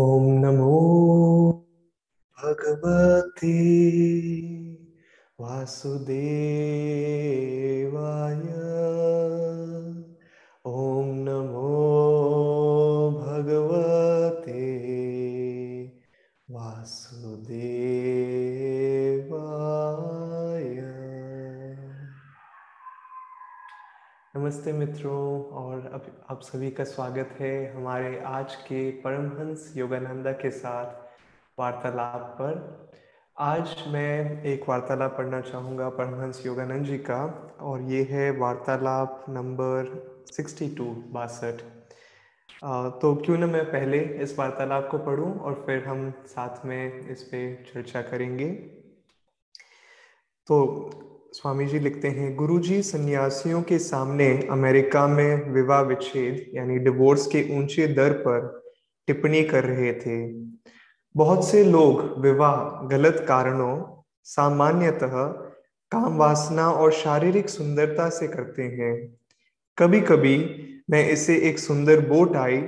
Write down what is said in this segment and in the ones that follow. ओम नमो भगवते वासुदेवाय। ओम नमो भगवते वासुदेवाय। नमस्ते मित्रों, और अब आप सभी का स्वागत है हमारे आज के परमहंस योगानंदा के साथ वार्तालाप पर। आज मैं एक वार्तालाप पढ़ना चाहूँगा परमहंस योगानंद जी का, और ये है वार्तालाप नंबर 62। तो क्यों ना मैं पहले इस वार्तालाप को पढूं और फिर हम साथ में इस पे चर्चा करेंगे। तो स्वामी जी लिखते हैं, गुरुजी सन्यासियों के सामने अमेरिका में विवाह विच्छेद यानी डिवोर्स के ऊंचे दर पर टिप्पणी कर रहे थे। बहुत से लोग विवाह गलत कारणों, सामान्यतः काम वासना और शारीरिक सुंदरता से करते हैं। कभी कभी मैं इसे एक सुंदर बो टाई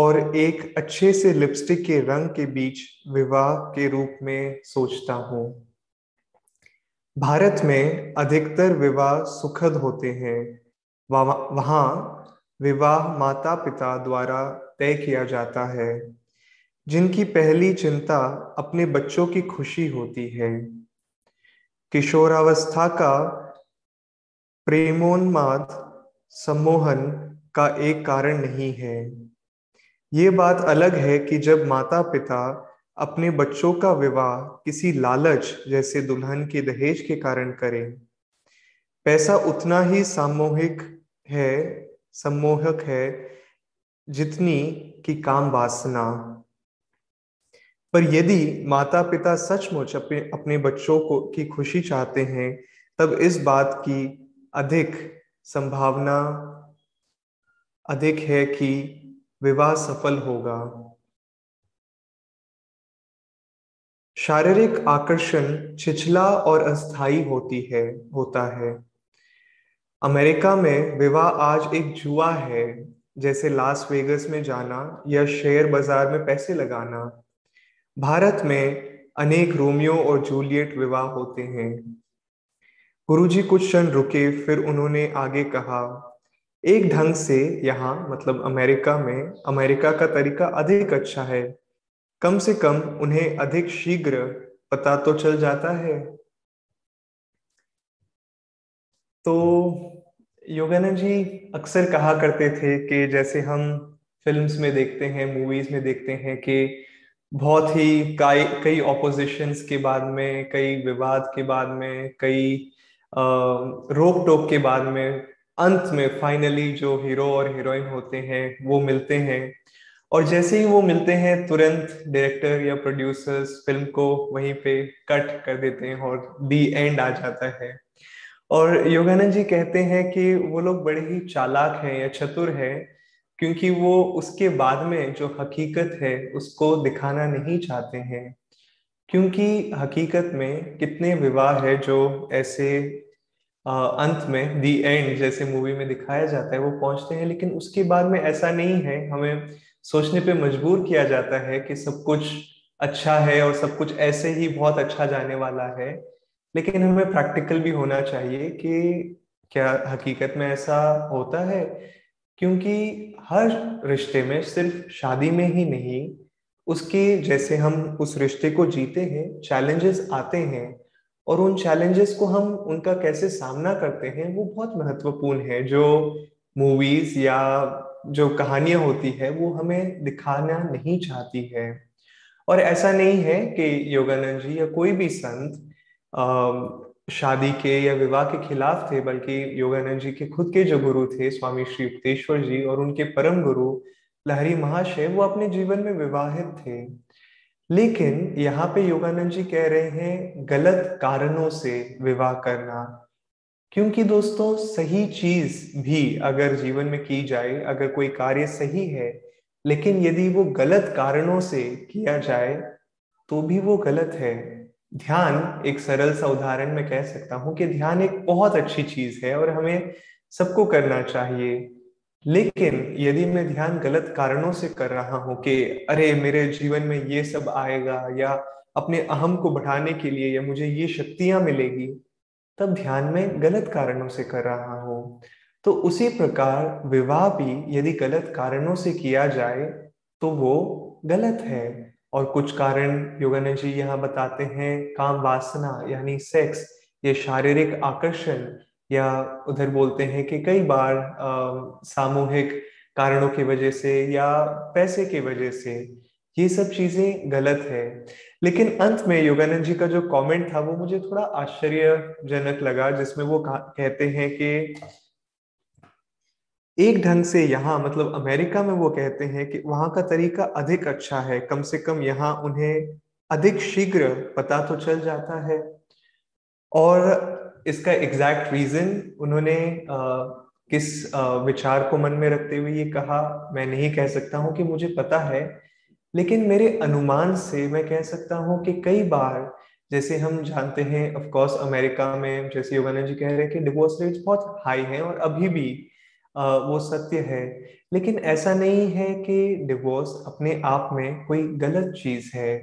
और एक अच्छे से लिपस्टिक के रंग के बीच विवाह के रूप में सोचता हूँ। भारत में अधिकतर विवाह सुखद होते हैं। वहाँ विवाह माता पिता द्वारा तय किया जाता है, जिनकी पहली चिंता अपने बच्चों की खुशी होती है। किशोरावस्था का प्रेमोन्माद सम्मोहन का एक कारण नहीं है। ये बात अलग है कि जब माता पिता अपने बच्चों का विवाह किसी लालच जैसे दुल्हन के दहेज के कारण करें, पैसा उतना ही सम्मोहक है जितनी कि काम वासना। पर यदि माता पिता सचमुच अपने बच्चों को की खुशी चाहते हैं, तब इस बात की अधिक संभावना अधिक है कि विवाह सफल होगा। शारीरिक आकर्षण छिछला और अस्थायी होता है। अमेरिका में विवाह आज एक जुआ है, जैसे लास वेगस में जाना या शेयर बाजार में पैसे लगाना। भारत में अनेक रोमियो और जूलियट विवाह होते हैं। गुरुजी कुछ क्षण रुके, फिर उन्होंने आगे कहा, एक ढंग से यहाँ मतलब अमेरिका में अमेरिका का तरीका अधिक अच्छा है। कम से कम उन्हें अधिक शीघ्र पता तो चल जाता है। तो योगानंद जी अक्सर कहा करते थे कि जैसे हम फिल्म्स में देखते हैं, मूवीज में देखते हैं कि बहुत ही कई ऑपोजिशंस के बाद में, कई विवाद के बाद में, कई रोक टोक के बाद में अंत में फाइनली जो हीरो और हीरोइन होते हैं वो मिलते हैं, और जैसे ही वो मिलते हैं तुरंत डायरेक्टर या प्रोड्यूसर्स फिल्म को वहीं पे कट कर देते हैं और दी एंड आ जाता है। और योगानंद जी कहते हैं कि वो लोग बड़े ही चालाक हैं या चतुर हैं, क्योंकि वो उसके बाद में जो हकीकत है उसको दिखाना नहीं चाहते हैं, क्योंकि हकीकत में कितने विवाह है जो ऐसे अंत में दी एंड जैसे मूवी में दिखाया जाता है वो पहुंचते हैं, लेकिन उसके बाद में ऐसा नहीं है। हमें सोचने पे मजबूर किया जाता है कि सब कुछ अच्छा है और सब कुछ ऐसे ही बहुत अच्छा जाने वाला है, लेकिन हमें प्रैक्टिकल भी होना चाहिए कि क्या हकीकत में ऐसा होता है, क्योंकि हर रिश्ते में, सिर्फ शादी में ही नहीं, उसके जैसे हम उस रिश्ते को जीते हैं, चैलेंजेस आते हैं, और उन चैलेंजेस को हम उनका कैसे सामना करते हैं वो बहुत महत्वपूर्ण है। जो मूवीज या जो कहानियां होती है वो हमें दिखाना नहीं चाहती है। और ऐसा नहीं है कि योगानंद जी या कोई भी संत शादी के या विवाह के खिलाफ थे, बल्कि योगानंद जी के खुद के जो गुरु थे स्वामी श्री युक्तेश्वर जी और उनके परम गुरु लहरी महाशय, वो अपने जीवन में विवाहित थे। लेकिन यहाँ पे योगानंद जी कह रहे हैं गलत कारणों से विवाह करना, क्योंकि दोस्तों सही चीज भी अगर जीवन में की जाए, अगर कोई कार्य सही है लेकिन यदि वो गलत कारणों से किया जाए तो भी वो गलत है। ध्यान, एक सरल सा उदाहरण मैं कह सकता हूँ कि ध्यान एक बहुत अच्छी चीज है और हमें सबको करना चाहिए, लेकिन यदि मैं ध्यान गलत कारणों से कर रहा हूं कि अरे मेरे जीवन में ये सब आएगा या अपने अहम को बढ़ाने के लिए या मुझे ये शक्तियां मिलेगी, तब ध्यान में गलत कारणों से कर रहा हूं। तो उसी प्रकार विवाह भी यदि गलत कारणों से किया जाए तो वो गलत है। और कुछ कारण योगानंद जी यहाँ बताते हैं, काम वासना यानी सेक्स, ये शारीरिक आकर्षण, या उधर बोलते हैं कि कई बार सामूहिक कारणों की वजह से या पैसे की वजह से, ये सब चीजें गलत है। लेकिन अंत में योगानंद जी का जो कमेंट था वो मुझे थोड़ा आश्चर्यजनक लगा, जिसमें वो कहते हैं कि एक ढंग से यहाँ मतलब अमेरिका में वो कहते हैं कि वहां का तरीका अधिक अच्छा है, कम से कम यहाँ उन्हें अधिक शीघ्र पता तो चल जाता है। और इसका एग्जैक्ट रीजन उन्होंने किस विचार को मन में रखते हुए ये कहा मैं नहीं कह सकता हूँ कि मुझे पता है, लेकिन मेरे अनुमान से मैं कह सकता हूँ कि कई बार जैसे हम जानते हैं ऑफ कोर्स अमेरिका में, जैसे योगानंद जी कह रहे हैं कि डिवोर्स रेट्स बहुत हाई हैं और अभी भी वो सत्य है, लेकिन ऐसा नहीं है कि डिवोर्स अपने आप में कोई गलत चीज है।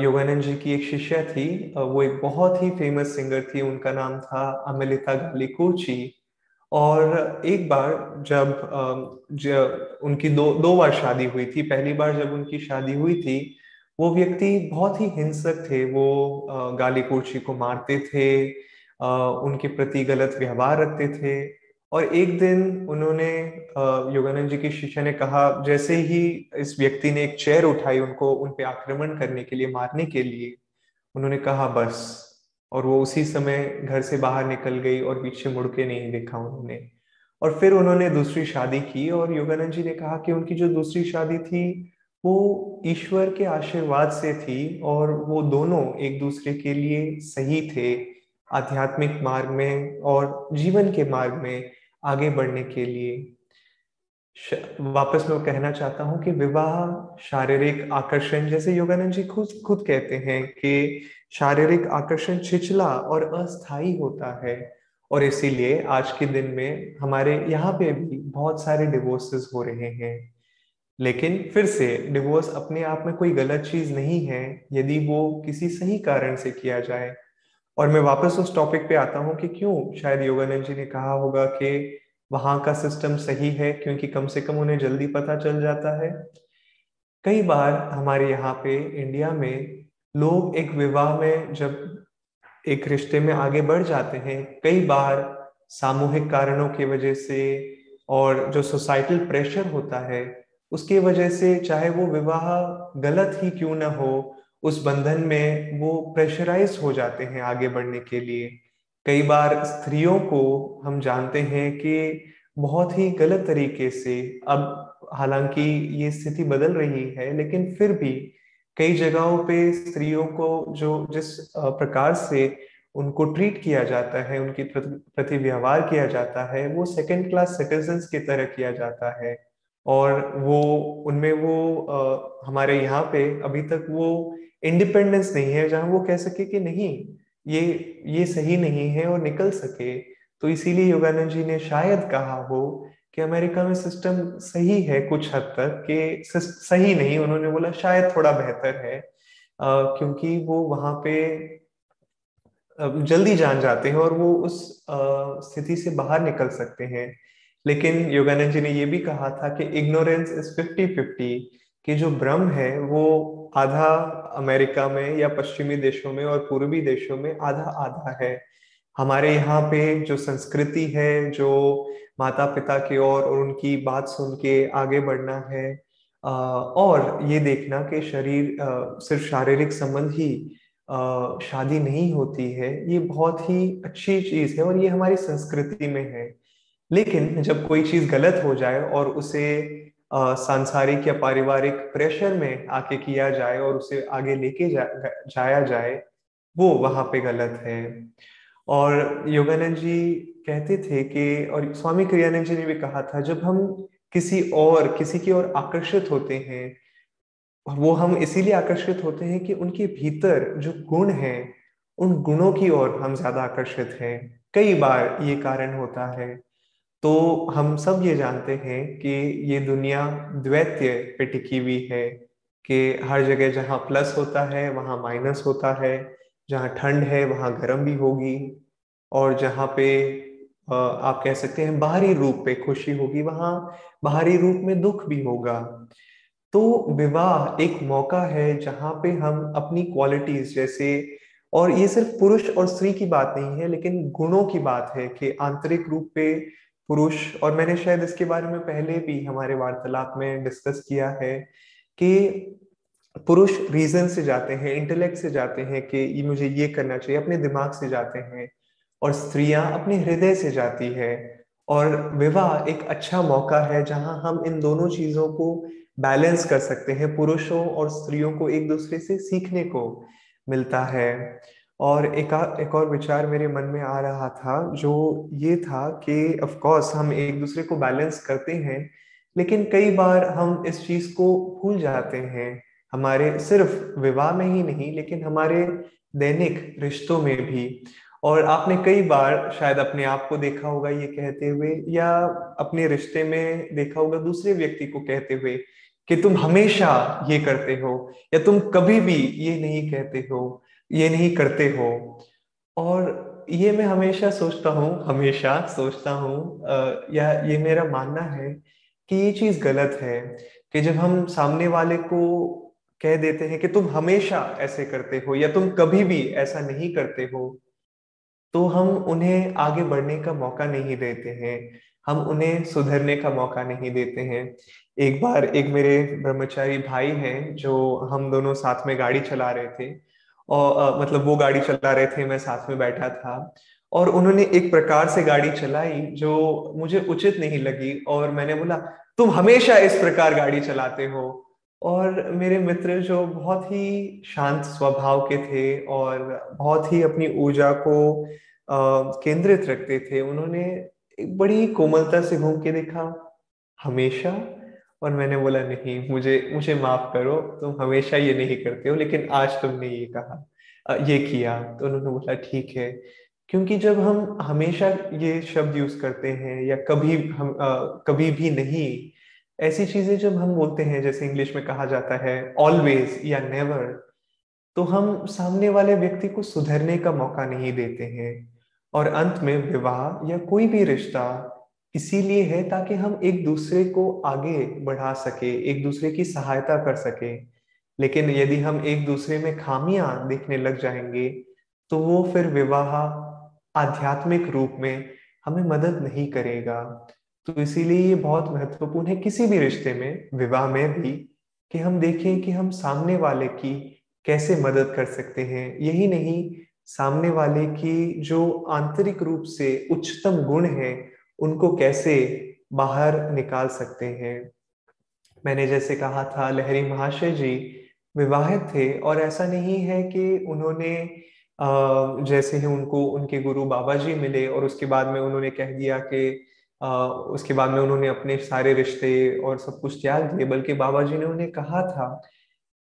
योगानंद जी की एक शिष्या थी, वो एक बहुत ही फेमस सिंगर थी, उनका नाम था अमेलिता गालिकुची। और एक बार जब उनकी दो बार शादी हुई थी, पहली बार जब उनकी शादी हुई थी वो व्यक्ति बहुत ही हिंसक थे, वो गालिकुची को मारते थे, उनके प्रति गलत व्यवहार रखते थे। और एक दिन उन्होंने योगानंद जी की शिष्या ने कहा, जैसे ही इस व्यक्ति ने एक चेयर उठाई उनको उन पे आक्रमण करने के लिए, मारने के लिए, उन्होंने कहा बस, और वो उसी समय घर से बाहर निकल गई और पीछे मुड़ के नहीं देखा उन्होंने। और फिर उन्होंने दूसरी शादी की और योगानंद जी ने कहा कि उनकी जो दूसरी शादी थी वो ईश्वर के आशीर्वाद से थी और वो दोनों एक दूसरे के लिए सही थे आध्यात्मिक मार्ग में और जीवन के मार्ग में आगे बढ़ने के लिए। वापस मैं कहना चाहता हूँ कि विवाह शारीरिक आकर्षण, जैसे योगानंद जी खुद कहते हैं कि शारीरिक आकर्षण छिछला और अस्थायी होता है, और इसीलिए आज के दिन में हमारे यहाँ पे भी बहुत सारे डिवोर्सेस हो रहे हैं। लेकिन फिर से डिवोर्स अपने आप में कोई गलत चीज नहीं है यदि वो किसी सही कारण से किया जाए। और मैं वापस उस टॉपिक पे आता हूँ कि क्यों शायद योगानंद जी ने कहा होगा कि वहाँ का सिस्टम सही है क्योंकि कम से कम उन्हें जल्दी पता चल जाता है। कई बार हमारे यहाँ पे इंडिया में लोग एक विवाह में जब एक रिश्ते में आगे बढ़ जाते हैं, कई बार सामूहिक कारणों की वजह से और जो सोसाइटल प्रेशर होता है उसकी वजह से, चाहे वो विवाह गलत ही क्यों ना हो, उस बंधन में वो प्रेशराइज हो जाते हैं आगे बढ़ने के लिए। कई बार स्त्रियों को हम जानते हैं कि बहुत ही गलत तरीके से, अब हालांकि ये स्थिति बदल रही है लेकिन फिर भी कई जगहों पे स्त्रियों को जो जिस प्रकार से उनको ट्रीट किया जाता है, उनके प्रति व्यवहार किया जाता है, वो सेकेंड क्लास सिटीजन्स की तरह किया जाता है। और वो उनमें वो हमारे यहाँ पे अभी तक वो इंडिपेंडेंस नहीं है जहां वो कह सके कि नहीं ये सही नहीं है और निकल सके। तो इसीलिए योगानंद जी ने शायद कहा हो कि अमेरिका में सिस्टम सही है कुछ हद तक, कि सही नहीं उन्होंने बोला, शायद थोड़ा बेहतर है क्योंकि वो वहां पे जल्दी जान जाते हैं और वो उस स्थिति से बाहर निकल सकते हैं। लेकिन योगानंद जी ने ये भी कहा था कि इग्नोरेंस इज 50-50, कि जो भ्रम है वो आधा अमेरिका में या पश्चिमी देशों में और पूर्वी देशों में आधा आधा है। हमारे यहाँ पे जो संस्कृति है, जो माता पिता की ओर और उनकी बात सुन के आगे बढ़ना है और ये देखना कि सिर्फ शारीरिक संबंध ही शादी नहीं होती है, ये बहुत ही अच्छी चीज है और ये हमारी संस्कृति में है। लेकिन जब कोई चीज गलत हो जाए और उसे सांसारिक या पारिवारिक प्रेशर में आके किया जाए और उसे आगे लेके जाया जाए, वो वहां पे गलत है। और योगानंद जी कहते थे कि, और स्वामी क्रियानंद जी ने भी कहा था, जब हम किसी की ओर आकर्षित होते हैं, वो हम इसीलिए आकर्षित होते हैं कि उनके भीतर जो गुण हैं उन गुणों की ओर हम ज्यादा आकर्षित हैं। कई बार ये कारण होता है। तो हम सब ये जानते हैं कि ये दुनिया द्वैत्य पे टिकी हुई है कि हर जगह जहाँ प्लस होता है वहाँ माइनस होता है, जहाँ ठंड है वहाँ गर्म भी होगी, और जहाँ पे आप कह सकते हैं बाहरी रूप पे खुशी होगी वहाँ बाहरी रूप में दुख भी होगा। तो विवाह एक मौका है जहाँ पे हम अपनी क्वालिटीज जैसे, और ये सिर्फ पुरुष और स्त्री की बात नहीं है लेकिन गुणों की बात है कि आंतरिक रूप पे पुरुष, और मैंने शायद इसके बारे में पहले भी हमारे वार्तालाप में डिस्कस किया है कि पुरुष रीजन से जाते हैं, इंटेलेक्ट से जाते हैं कि ये मुझे ये करना चाहिए, अपने दिमाग से जाते हैं, और स्त्रियां अपने हृदय से जाती है। और विवाह एक अच्छा मौका है जहां हम इन दोनों चीजों को बैलेंस कर सकते हैं, पुरुषों और स्त्रियों को एक दूसरे से सीखने को मिलता है। और एक और विचार मेरे मन में आ रहा था जो ये था कि ऑफ कोर्स हम एक दूसरे को बैलेंस करते हैं लेकिन कई बार हम इस चीज को भूल जाते हैं, हमारे सिर्फ विवाह में ही नहीं लेकिन हमारे दैनिक रिश्तों में भी। और आपने कई बार शायद अपने आप को देखा होगा ये कहते हुए, या अपने रिश्ते में देखा होगा दूसरे व्यक्ति को कहते हुए कि तुम हमेशा ये करते हो, या तुम कभी भी ये नहीं कहते हो, ये नहीं करते हो। और ये मैं हमेशा सोचता हूँ या ये मेरा मानना है कि ये चीज गलत है कि जब हम सामने वाले को कह देते हैं कि तुम हमेशा ऐसे करते हो या तुम कभी भी ऐसा नहीं करते हो, तो हम उन्हें आगे बढ़ने का मौका नहीं देते हैं, हम उन्हें सुधरने का मौका नहीं देते हैं। एक बार एक मेरे ब्रह्मचारी भाई हैं जो हम दोनों साथ में गाड़ी चला रहे थे, और मतलब वो गाड़ी चला रहे थे, मैं साथ में बैठा था, और उन्होंने एक प्रकार से गाड़ी चलाई जो मुझे उचित नहीं लगी, और मैंने बोला तुम हमेशा इस प्रकार गाड़ी चलाते हो। और मेरे मित्र जो बहुत ही शांत स्वभाव के थे और बहुत ही अपनी ऊर्जा को केंद्रित रखते थे, उन्होंने एक बड़ी कोमलता से घूम के देखा, हमेशा? और मैंने बोला नहीं, मुझे माफ करो, तुम हमेशा ये नहीं करते हो लेकिन आज तुमने ये कहा, ये किया। तो उन्होंने बोला ठीक है, क्योंकि जब हम हमेशा ये शब्द यूज करते हैं या कभी हम कभी भी नहीं, ऐसी चीजें जब हम बोलते हैं, जैसे इंग्लिश में कहा जाता है ऑलवेज या नेवर, तो हम सामने वाले व्यक्ति को सुधरने का मौका नहीं देते हैं। और अंत में विवाह या कोई भी रिश्ता इसीलिए है ताकि हम एक दूसरे को आगे बढ़ा सके, एक दूसरे की सहायता कर सके। लेकिन यदि हम एक दूसरे में खामियां देखने लग जाएंगे तो वो फिर विवाह आध्यात्मिक रूप में हमें मदद नहीं करेगा। तो इसीलिए ये बहुत महत्वपूर्ण है किसी भी रिश्ते में, विवाह में भी, कि हम देखें कि हम सामने वाले की कैसे मदद कर सकते हैं। यही नहीं, सामने वाले की जो आंतरिक रूप से उच्चतम गुण है उनको कैसे बाहर निकाल सकते हैं। मैंने जैसे कहा था, लहरी महाशय जी विवाहित थे, और ऐसा नहीं है कि उन्होंने जैसे ही उनको उनके गुरु बाबा जी मिले और उसके बाद में उन्होंने कह दिया कि उसके बाद में उन्होंने अपने सारे रिश्ते और सब कुछ त्याग दिए, बल्कि बाबा जी ने उन्हें कहा था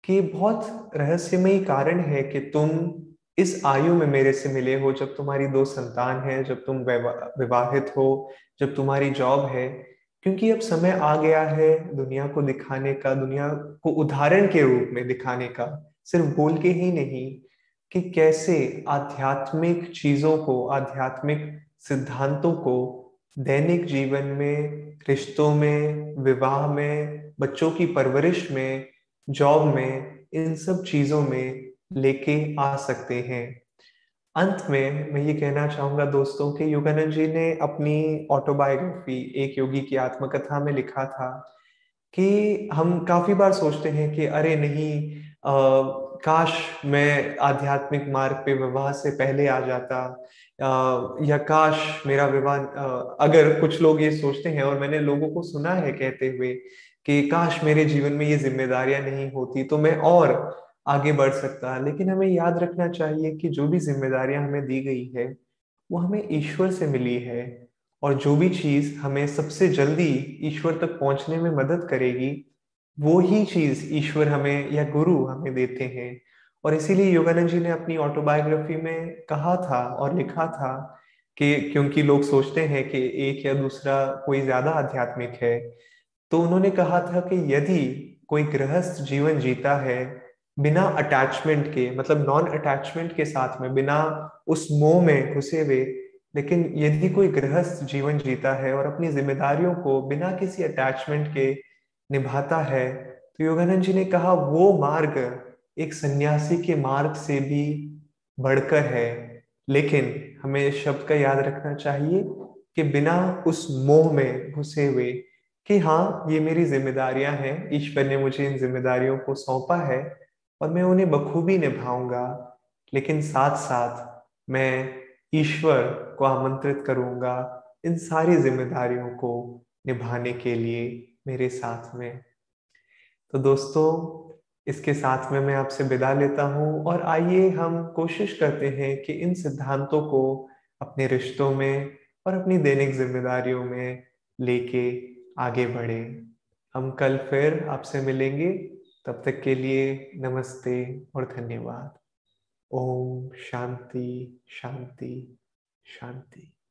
कि बहुत रहस्यमयी कारण है कि तुम इस आयु में मेरे से मिले हो, जब तुम्हारी 2 संतान है, जब तुम विवाहित हो, जब तुम्हारी जॉब है, क्योंकि अब समय आ गया है दुनिया को दिखाने का, दुनिया को उदाहरण के रूप में दिखाने का, सिर्फ बोल के ही नहीं, कि कैसे आध्यात्मिक चीजों को, आध्यात्मिक सिद्धांतों को दैनिक जीवन में, रिश्तों में, विवाह में, बच्चों की परवरिश में, जॉब में, इन सब चीजों में लेके आ सकते हैं। अंत में मैं ये कहना चाहूंगा दोस्तों कि योगानंद जी ने अपनी ऑटोबायोग्राफी एक योगी की आत्मकथा में लिखा था कि हम काफी बार सोचते हैं कि अरे नहीं, काश मैं आध्यात्मिक मार्ग पे विवाह से पहले आ जाता, या काश मेरा विवाह, अगर कुछ लोग ये सोचते हैं और मैंने लोगों को सुना है कहते हुए कि काश मेरे जीवन में ये जिम्मेदारियां नहीं होती तो मैं और आगे बढ़ सकता। लेकिन हमें याद रखना चाहिए कि जो भी जिम्मेदारियां हमें दी गई है वो हमें ईश्वर से मिली है, और जो भी चीज हमें सबसे जल्दी ईश्वर तक पहुंचने में मदद करेगी वो ही चीज ईश्वर हमें या गुरु हमें देते हैं। और इसीलिए योगानंद जी ने अपनी ऑटोबायोग्राफी में कहा था और लिखा था कि क्योंकि लोग सोचते हैं कि एक या दूसरा कोई ज्यादा आध्यात्मिक है, तो उन्होंने कहा था कि यदि कोई गृहस्थ जीवन जीता है बिना अटैचमेंट के, मतलब नॉन अटैचमेंट के साथ में, बिना उस मोह में घुसे हुए, लेकिन यदि कोई गृहस्थ जीवन जीता है और अपनी जिम्मेदारियों को बिना किसी अटैचमेंट के निभाता है, तो योगानंद जी ने कहा वो मार्ग एक सन्यासी के मार्ग से भी बढ़कर है। लेकिन हमें इस शब्द का याद रखना चाहिए कि बिना उस मोह में घुसे हुए कि हाँ ये मेरी जिम्मेदारियां हैं, ईश्वर ने मुझे इन जिम्मेदारियों को सौंपा है और मैं उन्हें बखूबी निभाऊंगा, लेकिन साथ साथ मैं ईश्वर को आमंत्रित करूंगा इन सारी जिम्मेदारियों को निभाने के लिए मेरे साथ में। तो दोस्तों, इसके साथ में मैं आपसे विदा लेता हूँ और आइए हम कोशिश करते हैं कि इन सिद्धांतों को अपने रिश्तों में और अपनी दैनिक जिम्मेदारियों में लेके आगे बढ़े। हम कल फिर आपसे मिलेंगे, तब तक के लिए नमस्ते और धन्यवाद। ओम शांति शांति शांति।